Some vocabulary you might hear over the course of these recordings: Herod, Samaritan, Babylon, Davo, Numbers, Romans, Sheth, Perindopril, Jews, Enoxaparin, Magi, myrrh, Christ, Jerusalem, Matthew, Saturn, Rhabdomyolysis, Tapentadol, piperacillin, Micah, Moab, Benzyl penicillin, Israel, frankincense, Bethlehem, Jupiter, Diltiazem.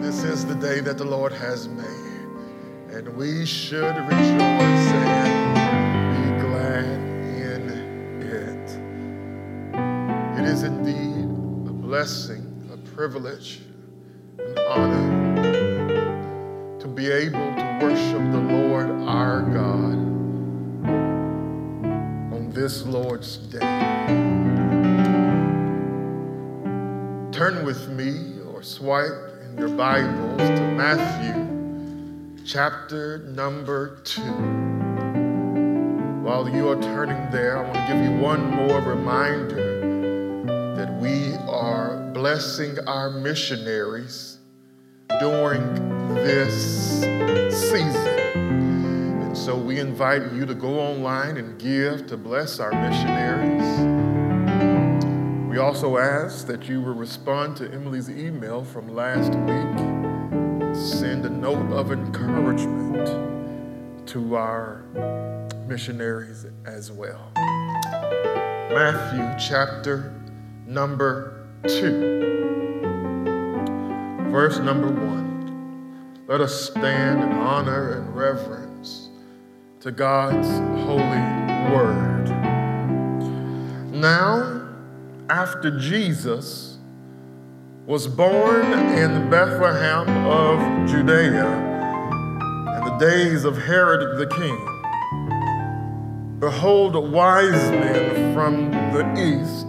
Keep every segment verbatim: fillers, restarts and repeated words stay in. This is the day that the Lord has made, and we should rejoice and be glad in it. It is indeed a blessing, a privilege, an honor to be able to worship the Lord our God on this Lord's Day. Turn with me or swipe in your Bibles to Matthew chapter number two. While you are turning there, I want to give you one more reminder that we are blessing our missionaries during this season. And so we invite you to go online and give to bless our missionaries. We also ask that you will respond to Emily's email from last week. Send a note of encouragement to our missionaries as well. Matthew chapter number two, verse number one. Let us stand in honor and reverence to God's holy word. Now, after Jesus was born in Bethlehem of Judea, in the days of Herod the king, behold, wise men from the east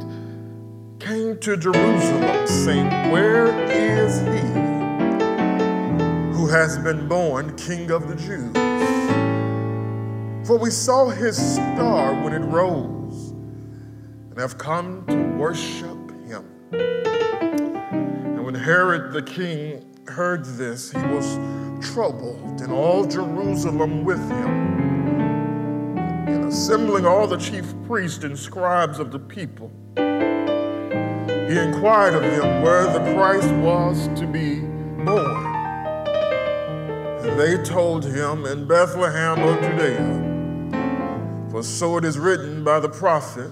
came to Jerusalem, saying, "Where is he who has been born King of the Jews? For we saw his star when it rose, and have come to worship him." And when Herod the king heard this, he was troubled, and all Jerusalem with him. And assembling all the chief priests and scribes of the people, he inquired of them where the Christ was to be born. And they told him, "In Bethlehem of Judea, for so it is written by the prophet,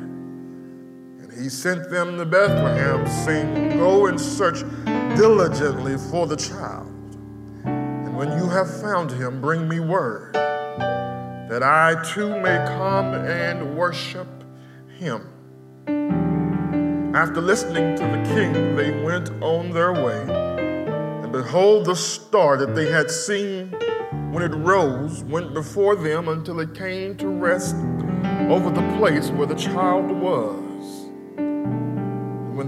He sent them to Bethlehem, saying, "Go and search diligently for the child. And when you have found him, bring me word, that I too may come and worship him." After listening to the king, they went on their way. And behold, the star that they had seen when it rose went before them until it came to rest over the place where the child was. When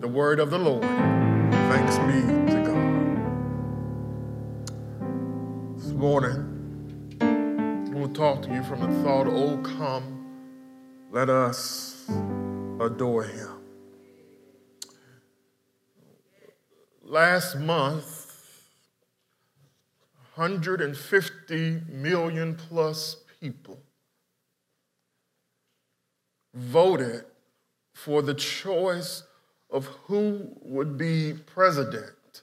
The word of the Lord. Thanks be to God. This morning, I will talk to you from the thought, "Oh, come, let us adore him." Last month, one hundred fifty million plus people voted for the choice of who would be president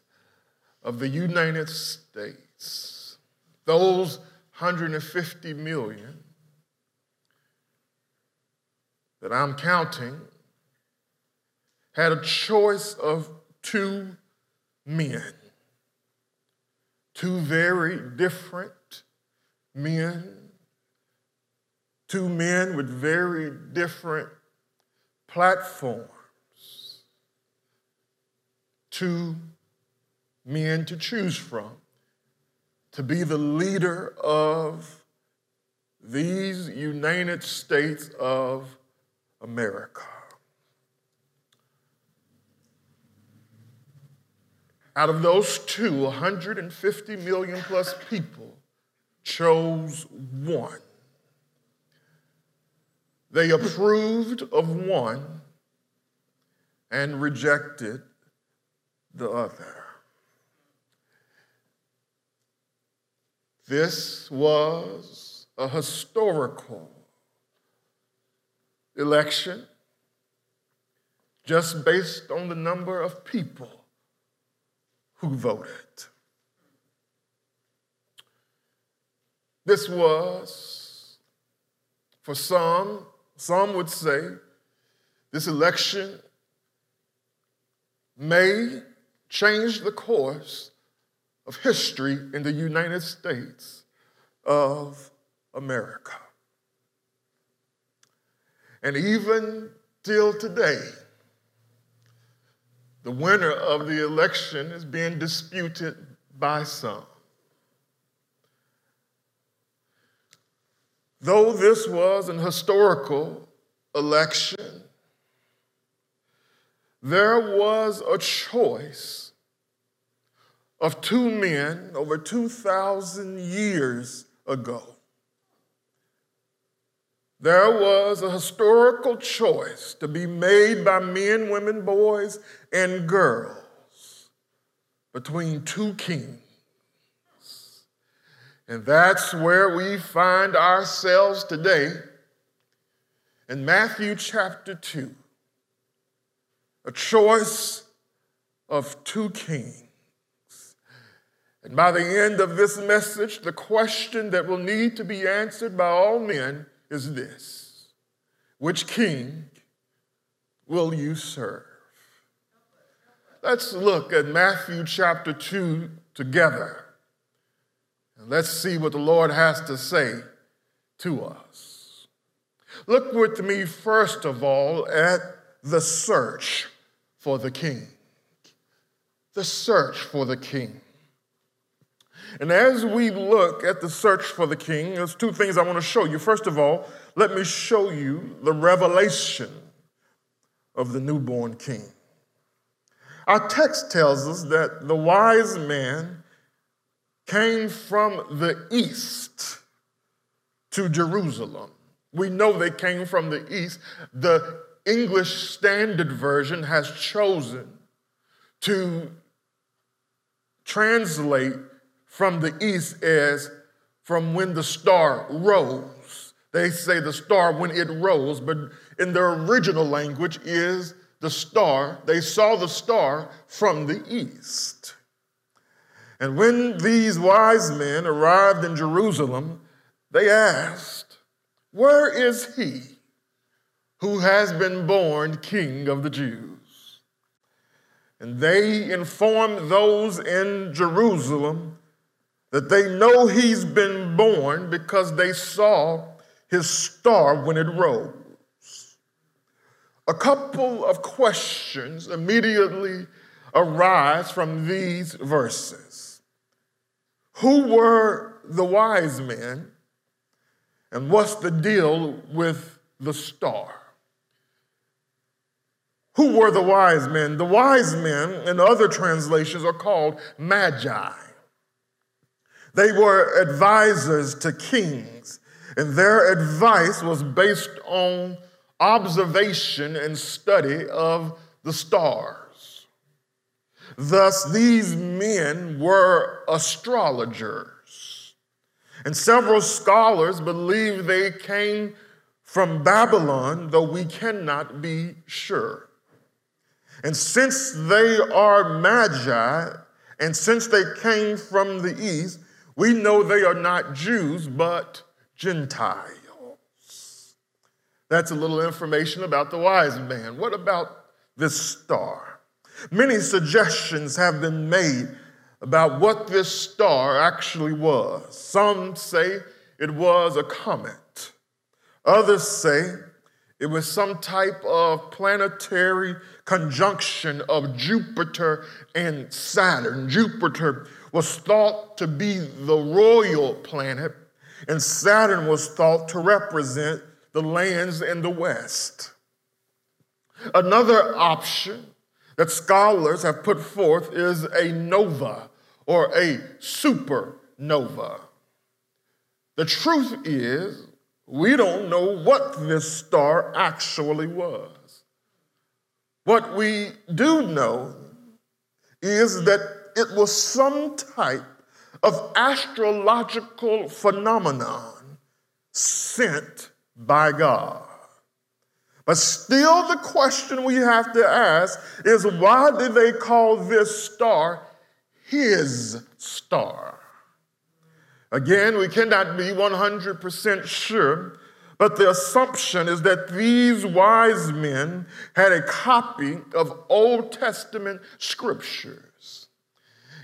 of the United States. Those one hundred fifty million that I'm counting had a choice of two men, two very different men, two men with very different platforms, two men to choose from to be the leader of these United States of America. Out of those two, one hundred fifty million plus people chose one. They approved of one and rejected the other. This was a historical election just based on the number of people who voted. This was, for some, some would say, this election may change the course of history in the United States of America. And even till today, the winner of the election is being disputed by some. Though this was an historical election, there was a choice of two men over two thousand years ago. There was a historical choice to be made by men, women, boys, and girls between two kings. And that's where we find ourselves today in Matthew chapter two, a choice of two kings. And by the end of this message, the question that will need to be answered by all men is this: which king will you serve? Let's look at Matthew chapter two together, and let's see what the Lord has to say to us. Look with me, first of all, at the search for the king. The search for the king. And as we look at the search for the king, there's two things I want to show you. First of all, let me show you the revelation of the newborn king. Our text tells us that the wise man came from the east to Jerusalem. We know they came from the east. The English Standard Version has chosen to translate from the east as from when the star rose. They say the star when it rose, but in their original language is the star. They saw the star from the east. And when these wise men arrived in Jerusalem, they asked, "Where is he who has been born King of the Jews?" And they informed those in Jerusalem that they know he's been born because they saw his star when it rose. A couple of questions immediately arise from these verses. Who were the wise men, and what's the deal with the star? Who were the wise men? The wise men, in other translations, are called magi. They were advisors to kings, and their advice was based on observation and study of the stars. Thus, these men were astrologers, and several scholars believe they came from Babylon, though we cannot be sure. And since they are magi, and since they came from the east, we know they are not Jews, but Gentiles. That's a little information about the wise man. What about this star? Many suggestions have been made about what this star actually was. Some say it was a comet. Others say It was some type of planetary conjunction of Jupiter and Saturn. Jupiter was thought to be the royal planet, and Saturn was thought to represent the lands in the West. Another option that scholars have put forth is a nova or a supernova. The truth is, we don't know what this star actually was. What we do know is that it was some type of astrological phenomenon sent by God. But still the question we have to ask is, why did they call this star his star? Again, we cannot be one hundred percent sure, but the assumption is that these wise men had a copy of Old Testament scriptures.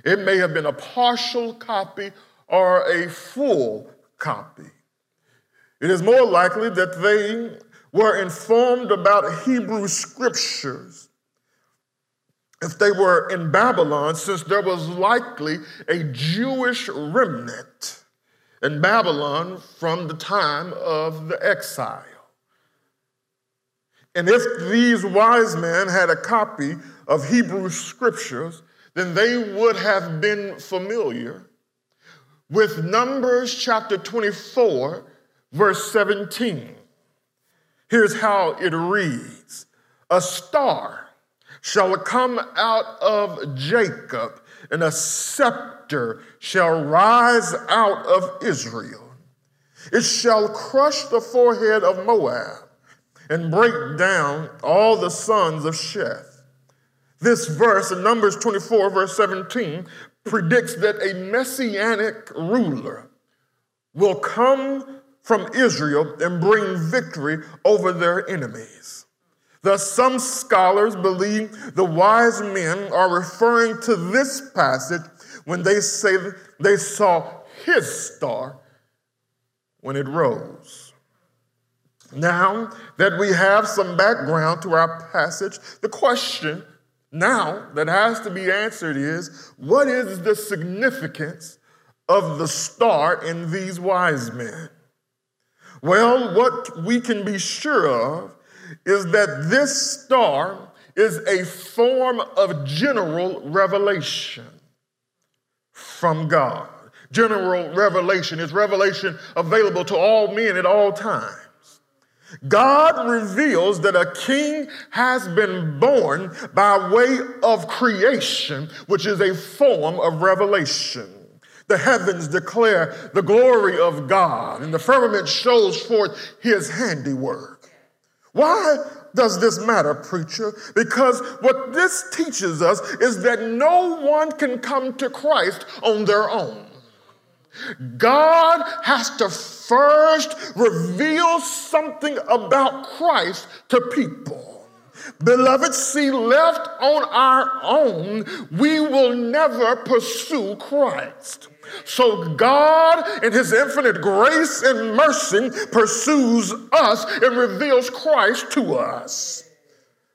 It may have been a partial copy or a full copy. It is more likely that they were informed about Hebrew scriptures if they were in Babylon, since there was likely a Jewish remnant in Babylon from the time of the exile. And if these wise men had a copy of Hebrew scriptures, then they would have been familiar with Numbers chapter twenty-four, verse seventeen. Here's how it reads. A star shall come out of Jacob, and a scepter shall rise out of Israel. It shall crush the forehead of Moab and break down all the sons of Sheth. This verse in Numbers twenty-four, verse seventeen, predicts that a messianic ruler will come from Israel and bring victory over their enemies. Thus, some scholars believe the wise men are referring to this passage when they say they saw his star when it rose. Now that we have some background to our passage, the question now that has to be answered is, what is the significance of the star in these wise men? Well, what we can be sure of is that this star is a form of general revelation from God. General revelation is revelation available to all men at all times. God reveals that a king has been born by way of creation, which is a form of revelation. The heavens declare the glory of God, and the firmament shows forth his handiwork. Why does this matter, preacher? Because what this teaches us is that no one can come to Christ on their own. God has to first reveal something about Christ to people. Beloved, see, left on our own, we will never pursue Christ. So God, in his infinite grace and mercy, pursues us and reveals Christ to us.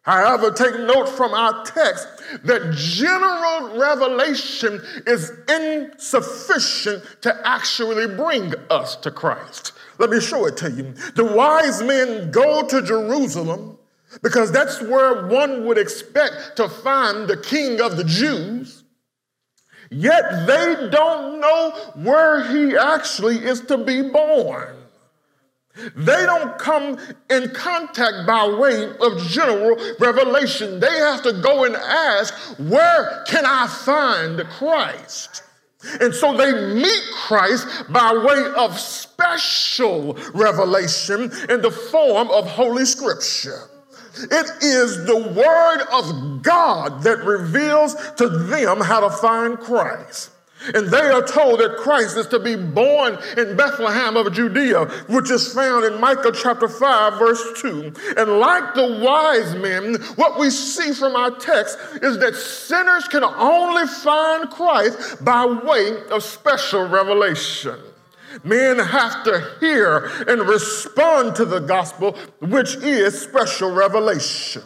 However, take note from our text that general revelation is insufficient to actually bring us to Christ. Let me show it to you. The wise men go to Jerusalem because that's where one would expect to find the king of the Jews, yet they don't know where he actually is to be born. They don't come in contact by way of general revelation. They have to go and ask, where can I find Christ? And so they meet Christ by way of special revelation in the form of Holy Scripture. It is the word of God that reveals to them how to find Christ. And they are told that Christ is to be born in Bethlehem of Judea, which is found in Micah chapter five, verse two. And like the wise men, what we see from our text is that sinners can only find Christ by way of special revelation. men have to hear and respond to the gospel, which is special revelation.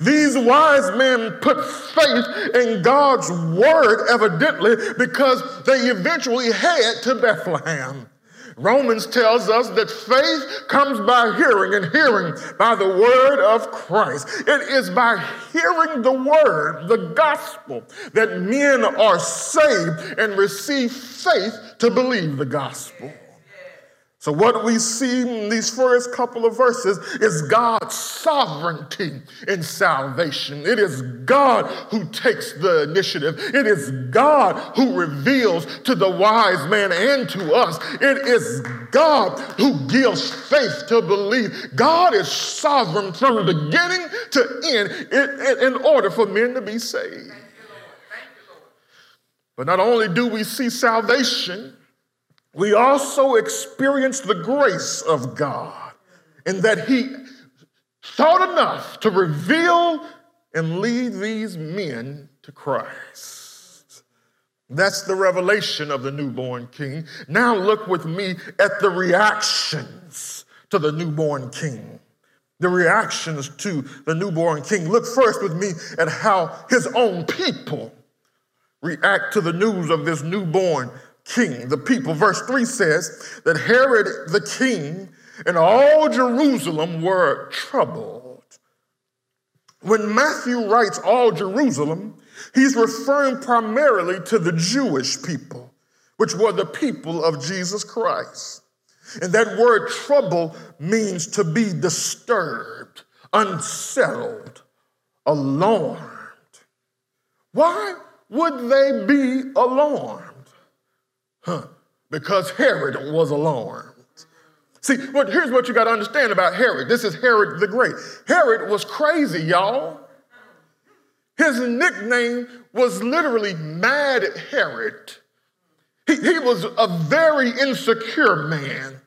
These wise men put faith in God's word, evidently, because they eventually head to Bethlehem. Romans tells us that faith comes by hearing, and hearing by the word of Christ. It is by hearing the word, the gospel, that men are saved and receive faith to believe the gospel. So what we see in these first couple of verses is God's sovereignty in salvation. It is God who takes the initiative. It is God who reveals to the wise man and to us. It is God who gives faith to believe. God is sovereign from beginning to end in order for men to be saved. But not only do we see salvation, we also experience the grace of God in that he thought enough to reveal and lead these men to Christ. That's the revelation of the newborn king. Now look with me at the reactions to the newborn king. The reactions to the newborn king. Look first with me at how his own people react to the news of this newborn king, the people. Verse three says that Herod the king and all Jerusalem were troubled. When Matthew writes all Jerusalem, he's referring primarily to the Jewish people, which were the people of Jesus Christ. And that word trouble means to be disturbed, unsettled, alarmed. Why would they be alarmed? Huh, because Herod was alarmed. See, well, here's what you got to understand about Herod. This is Herod the Great. Herod was crazy, y'all. His nickname was literally Mad Herod. He, he was a very insecure man.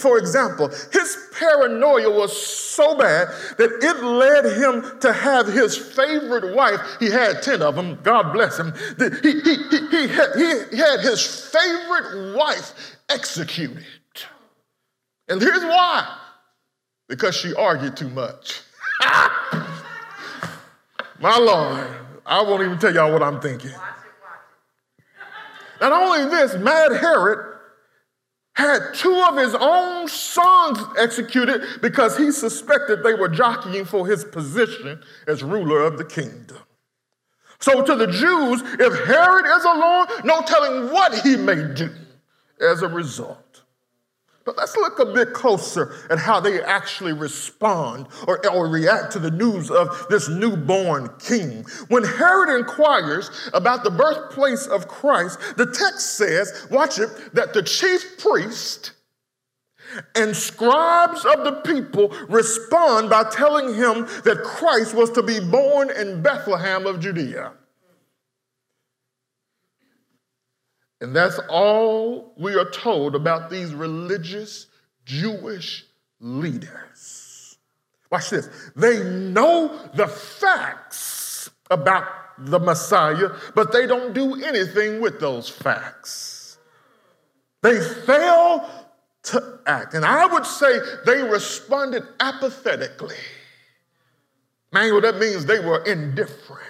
For example, his paranoia was so bad that it led him to have his favorite wife. He had ten of them. God bless him. He, he, he, he, had, he had his favorite wife executed. And here's why. Because she argued too much. My Lord, I won't even tell y'all what I'm thinking. Not only this, Mad Herod had two of his own sons executed because he suspected they were jockeying for his position as ruler of the kingdom. So to the Jews, if Herod is alone, no telling what he may do as a result. But let's look a bit closer at how they actually respond or, or react to the news of this newborn king. When Herod inquires about the birthplace of Christ, the text says, watch it, that the chief priest and scribes of the people respond by telling him that Christ was to be born in Bethlehem of Judea. And that's all we are told about these religious Jewish leaders. Watch this. They know the facts about the Messiah, but they don't do anything with those facts. They fail to act. And I would say they responded apathetically. Manuel, that means they were indifferent.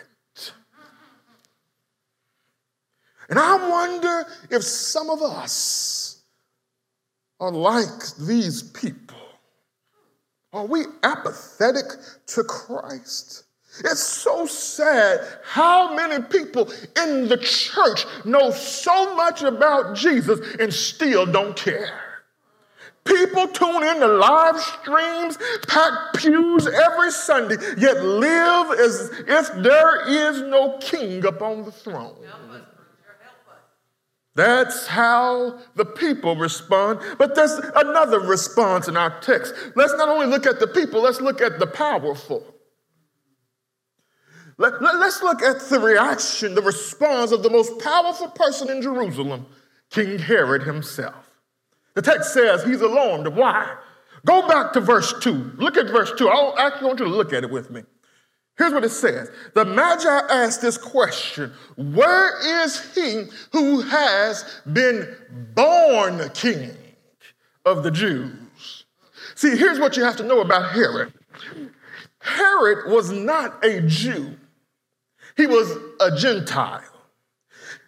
And I wonder if some of us are like these people. Are we apathetic to Christ? It's so sad how many people in the church know so much about Jesus and still don't care. People tune in to live streams, pack pews every Sunday, yet live as if there is no king upon the throne. That's how the people respond. But there's another response in our text. Let's not only look at the people, let's look at the powerful. Let, let, let's look at the reaction, the response of the most powerful person in Jerusalem, King Herod himself. The text says he's alarmed. Why? Go back to verse two. Look at verse two. I actually want you to look at it with me. Here's what it says. The Magi asked this question, where is he who has been born king of the Jews? See, here's what you have to know about Herod. Herod was not a Jew. He was a Gentile,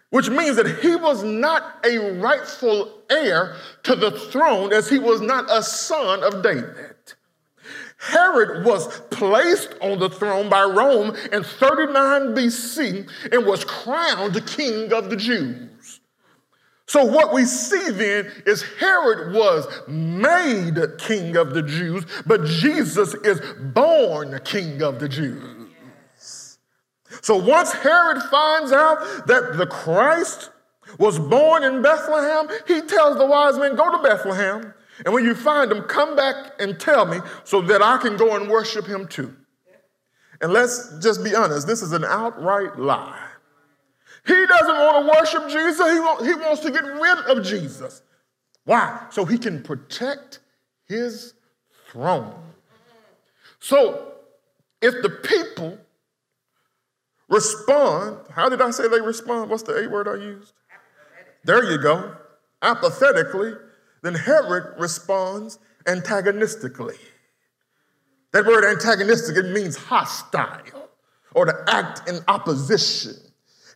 which means that he was not a rightful heir to the throne, as he was not a son of David. Herod was placed on the throne by Rome in thirty-nine B C and was crowned king of the Jews. So what we see then is Herod was made king of the Jews, but Jesus is born king of the Jews. So once Herod finds out that the Christ was born in Bethlehem, he tells the wise men, go to Bethlehem. And when you find him, come back and tell me so that I can go and worship him too. And let's just be honest. This is an outright lie. He doesn't want to worship Jesus. He, want, he wants to get rid of Jesus. Why? So he can protect his throne. So if the people respond, how did I say they respond? What's the A word I used? There you go. Apathetically. Then Herod responds antagonistically. That word antagonistic, it means hostile or to act in opposition.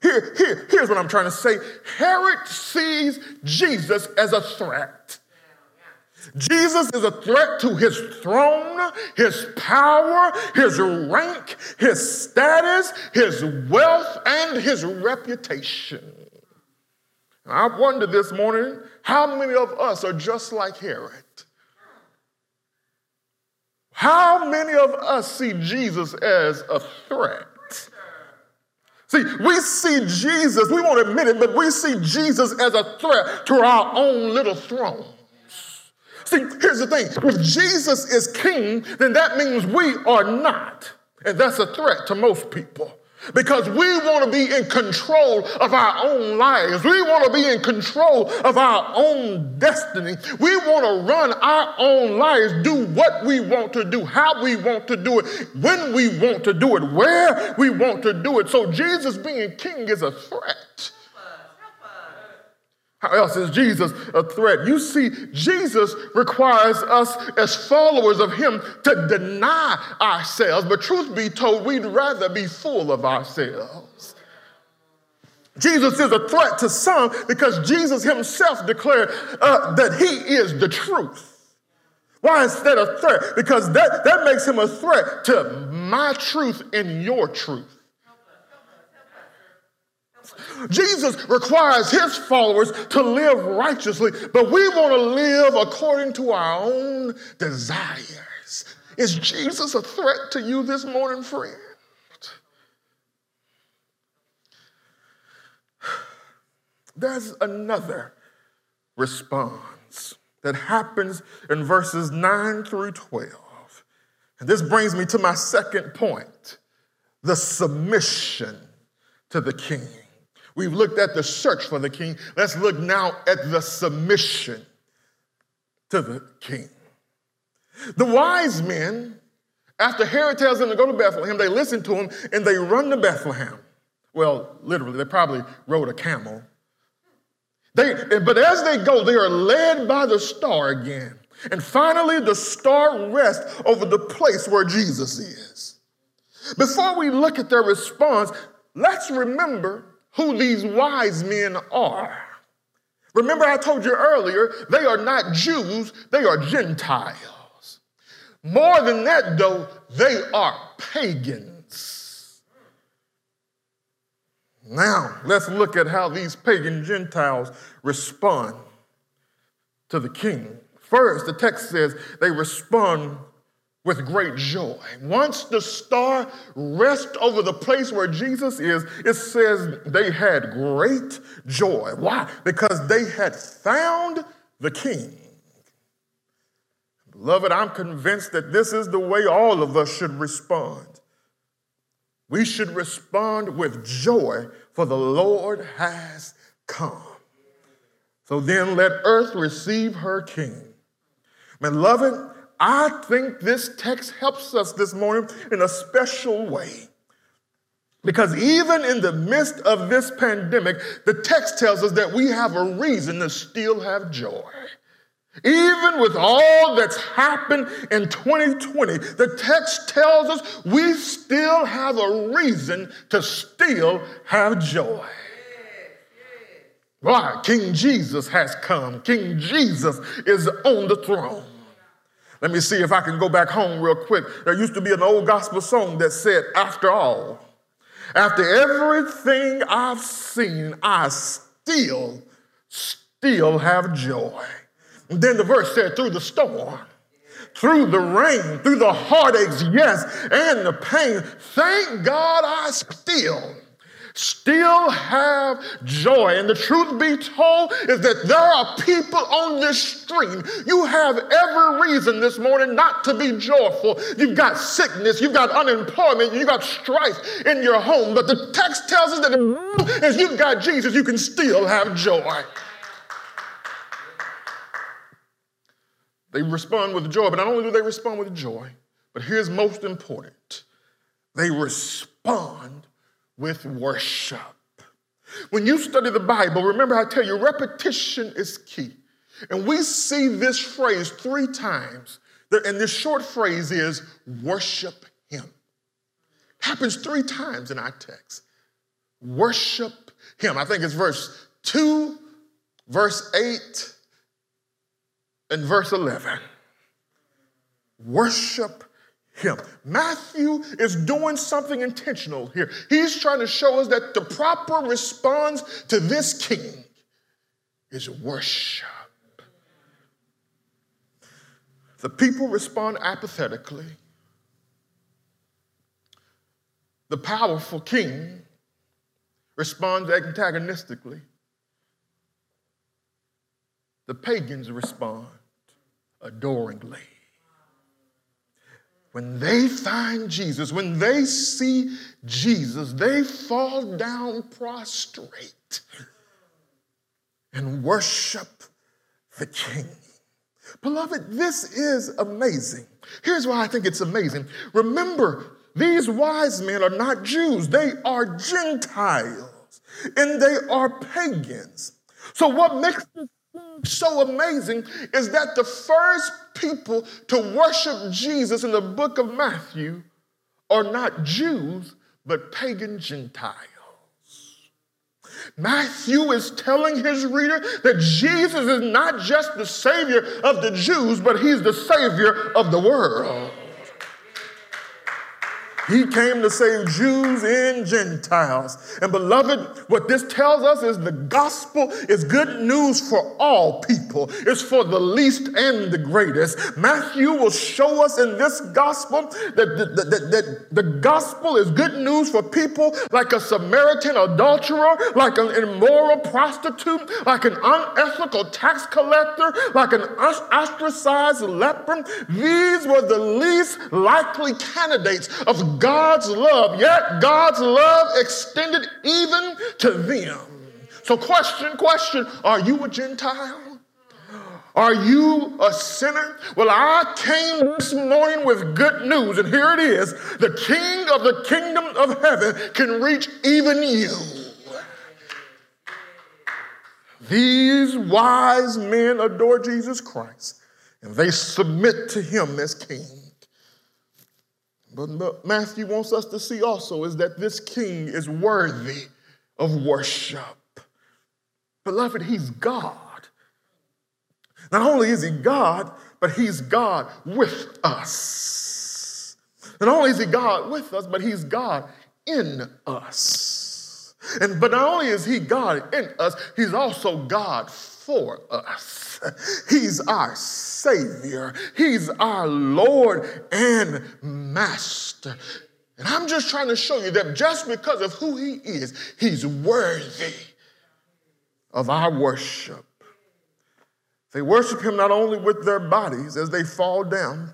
Here, here, here's what I'm trying to say. Herod sees Jesus as a threat. Jesus is a threat to his throne, his power, his rank, his status, his wealth, and his reputation. I wonder this morning, how many of us are just like Herod? How many of us see Jesus as a threat? See, we see Jesus, we won't admit it, but we see Jesus as a threat to our own little thrones. See, here's the thing. If Jesus is king, then that means we are not. And that's a threat to most people. Because we want to be in control of our own lives. We want to be in control of our own destiny. We want to run our own lives, do what we want to do, how we want to do it, when we want to do it, where we want to do it. So Jesus being king is a threat. How else is Jesus a threat? You see, Jesus requires us as followers of him to deny ourselves, but truth be told, we'd rather be full of ourselves. Jesus is a threat to some because Jesus himself declared uh, that he is the truth. Why is that a threat? Because that, that makes him a threat to my truth and your truth. Jesus requires his followers to live righteously, but we want to live according to our own desires. Is Jesus a threat to you this morning, friend? There's another response that happens in verses nine through twelve. And this brings me to my second point, the submission to the king. We've looked at the search for the king. Let's look now at the submission to the king. The wise men, after Herod tells them to go to Bethlehem, they listen to him and they run to Bethlehem. Well, literally, they probably rode a camel. They, but as they go, they are led by the star again. And finally, the star rests over the place where Jesus is. Before we look at their response, let's remember who these wise men are. Remember, I told you earlier, they are not Jews, they are Gentiles. More than that, though, they are pagans. Now, let's look at how these pagan Gentiles respond to the king. First, the text says they respond with great joy. Once the star rests over the place where Jesus is, it says they had great joy. Why? Because they had found the king. Beloved, I'm convinced that this is the way all of us should respond. We should respond with joy, for the Lord has come. So then let earth receive her king. Beloved, I think this text helps us this morning in a special way. Because even in the midst of this pandemic, the text tells us that we have a reason to still have joy. Even with all that's happened in twenty twenty, the text tells us we still have a reason to still have joy. Why? King Jesus has come. King Jesus is on the throne. Let me see if I can go back home real quick. There used to be an old gospel song that said, after all, after everything I've seen, I still, still have joy. And then the verse said, through the storm, through the rain, through the heartaches, yes, and the pain, thank God I still, still have joy. And the truth be told is that there are people on this stream. You have every reason this morning not to be joyful. You've got sickness, you've got unemployment, you've got strife in your home. But the text tells us that as you've got Jesus, you can still have joy. They respond with joy, but not only do they respond with joy, but here's most important. They respond with worship. When you study the Bible, remember I tell you, repetition is key. And we see this phrase three times, and this short phrase is worship him. It happens three times in our text. Worship him. I think it's verse two, verse eight, in verse eleven, worship him. Matthew is doing something intentional here. He's trying to show us that the proper response to this king is worship. The people respond apathetically. The powerful king responds antagonistically. The pagans respond adoringly. When they find Jesus, when they see Jesus, they fall down prostrate and worship the King. Beloved, this is amazing. Here's why I think it's amazing. Remember, these wise men are not Jews. They are Gentiles, and they are pagans. So what makes this so amazing is that the first people to worship Jesus in the book of Matthew are not Jews, but pagan Gentiles. Matthew is telling his reader that Jesus is not just the Savior of the Jews, but he's the Savior of the world. He came to save Jews and Gentiles. And beloved, what this tells us is the gospel is good news for all people. It's for the least and the greatest. Matthew will show us in this gospel that the, that, that, that the gospel is good news for people like a Samaritan adulterer, like an immoral prostitute, like an unethical tax collector, like an ostracized leper. These were the least likely candidates of God's love, yet God's love extended even to them. So question, question, are you a Gentile? Are you a sinner? Well, I came this morning with good news, and here it is. The King of the kingdom of heaven can reach even you. These wise men adore Jesus Christ, and they submit to him as king. But Matthew wants us to see also is that this king is worthy of worship. Beloved, he's God. Not only is he God, but he's God with us. Not only is he God with us, but he's God in us. And but not only is he God in us, he's also God for us. He's our Savior. He's our Lord and Master. And I'm just trying to show you that just because of who he is, he's worthy of our worship. They worship him not only with their bodies as they fall down,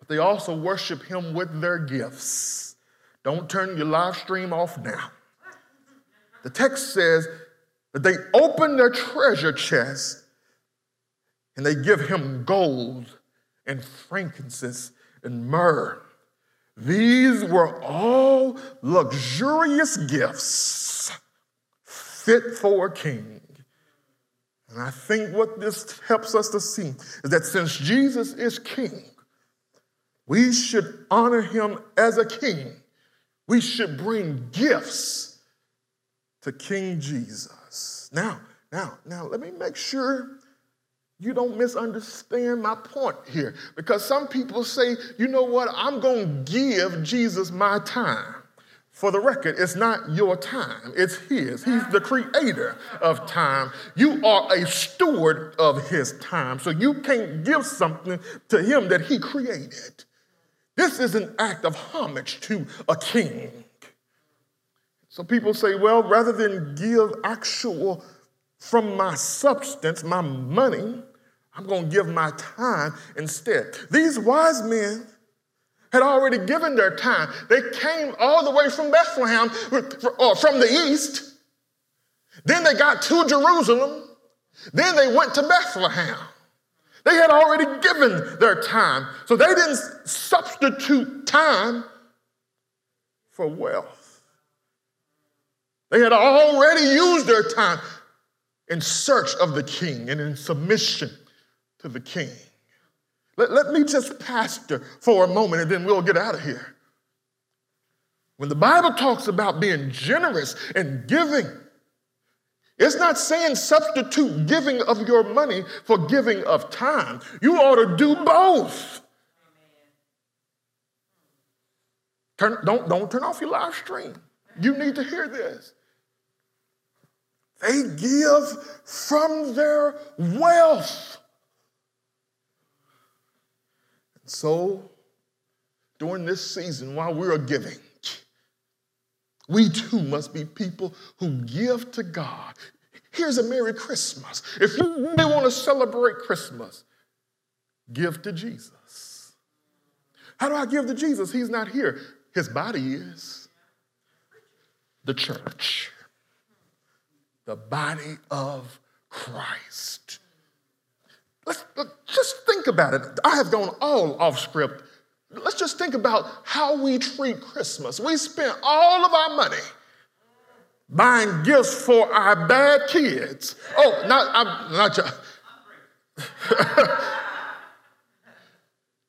but they also worship him with their gifts. Don't turn your live stream off now. The text says that they open their treasure chest and they give him gold and frankincense and myrrh. These were all luxurious gifts fit for a king. And I think what this helps us to see is that since Jesus is king, we should honor him as a king. We should bring gifts to King Jesus. Now, now, now, let me make sure you don't misunderstand my point here, because some people say, you know what, I'm going to give Jesus my time. For the record, it's not your time, it's his. He's the creator of time. You are a steward of his time, so you can't give something to him that he created. This is an act of homage to a king. So people say, well, rather than give actual from my substance, my money, I'm going to give my time instead. These wise men had already given their time. They came all the way from Bethlehem, or from the east. Then they got to Jerusalem. Then they went to Bethlehem. They had already given their time. So they didn't substitute time for wealth. They had already used their time in search of the king and in submission to the king. Let, let me just pastor for a moment and then we'll get out of here. When the Bible talks about being generous and giving, it's not saying substitute giving of your money for giving of time. You ought to do both. Turn, don't, don't turn off your live stream. You need to hear this. They give from their wealth. And so, during this season, while we are giving, we too must be people who give to God. Here's a Merry Christmas. If you really want to celebrate Christmas, give to Jesus. How do I give to Jesus? He's not here. His body is. The church. The body of Christ. Let's, let's just think about it. I have gone all off script. Let's just think about how we treat Christmas. We spend all of our money buying gifts for our bad kids. Oh, not, I'm, not your.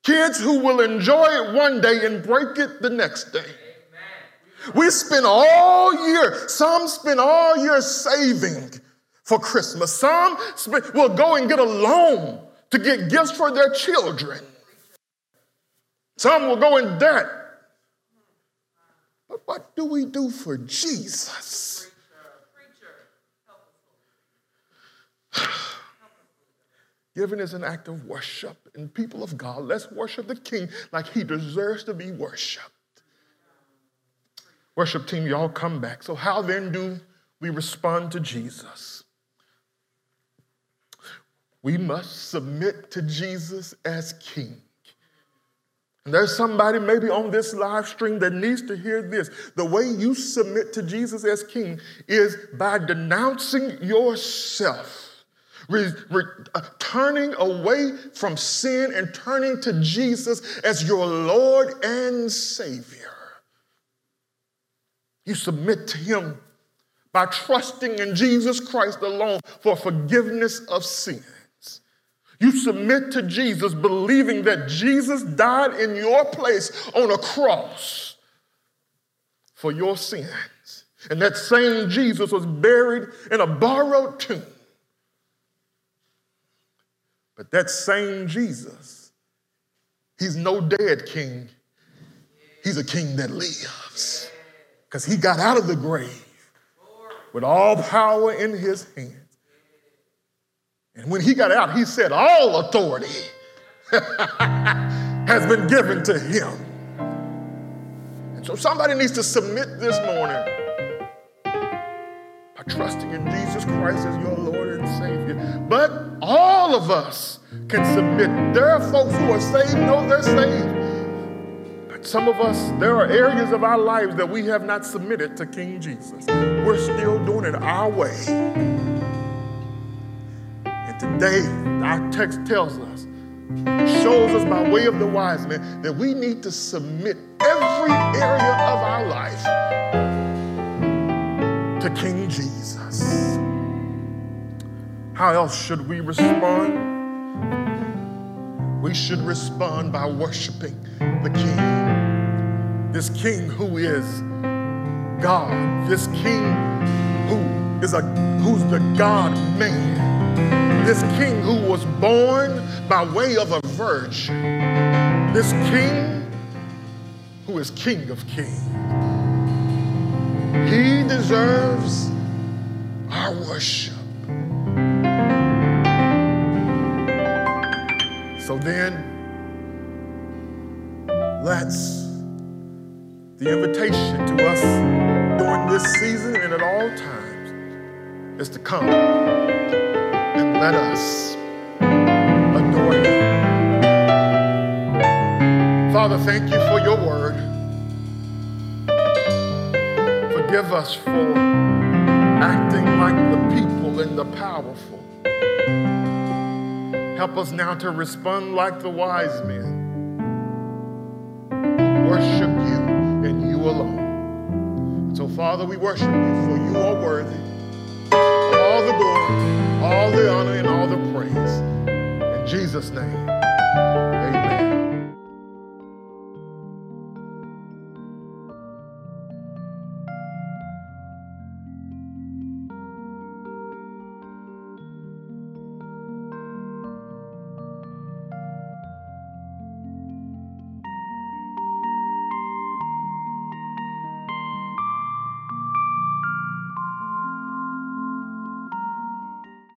Kids who will enjoy it one day and break it the next day. We spend all year, some spend all year saving for Christmas. Some spend, will go and get a loan to get gifts for their children. Some will go in debt. But what do we do for Jesus? Giving is an act of worship. And people of God, let's worship the King like he deserves to be worshiped. Worship team, y'all come back. So how then do we respond to Jesus? We must submit to Jesus as King. And there's somebody maybe on this live stream that needs to hear this. The way you submit to Jesus as King is by denouncing yourself. Re- re- uh, turning away from sin and turning to Jesus as your Lord and Savior. You submit to him by trusting in Jesus Christ alone for forgiveness of sins. You submit to Jesus, believing that Jesus died in your place on a cross for your sins. And that same Jesus was buried in a borrowed tomb. But that same Jesus, he's no dead king. He's a king that lives. Because he got out of the grave with all power in his hands. And when he got out, he said, all authority has been given to him. And so somebody needs to submit this morning by trusting in Jesus Christ as your Lord and Savior. But all of us can submit. There are folks who are saved, know they're saved. Some of us, there are areas of our lives that we have not submitted to King Jesus. We're still doing it our way. And today, our text tells us shows us by way of the wise man that we need to submit every area of our life to King Jesus. How else should we respond? We should respond by worshiping the King. This King who is God. This King who is a who's the God-man. This King who was born by way of a virgin. This King who is King of Kings. He deserves our worship. So then, let's, the invitation to us during this season and at all times is to come. Let us adore Him. Father, thank you for your word. Forgive us for acting like the people and the powerful. Help us now to respond like the wise men. Worship you and you alone. So, Father, we worship you, for you are worthy of all the glory, all the honor, and all the praise. In Jesus' name.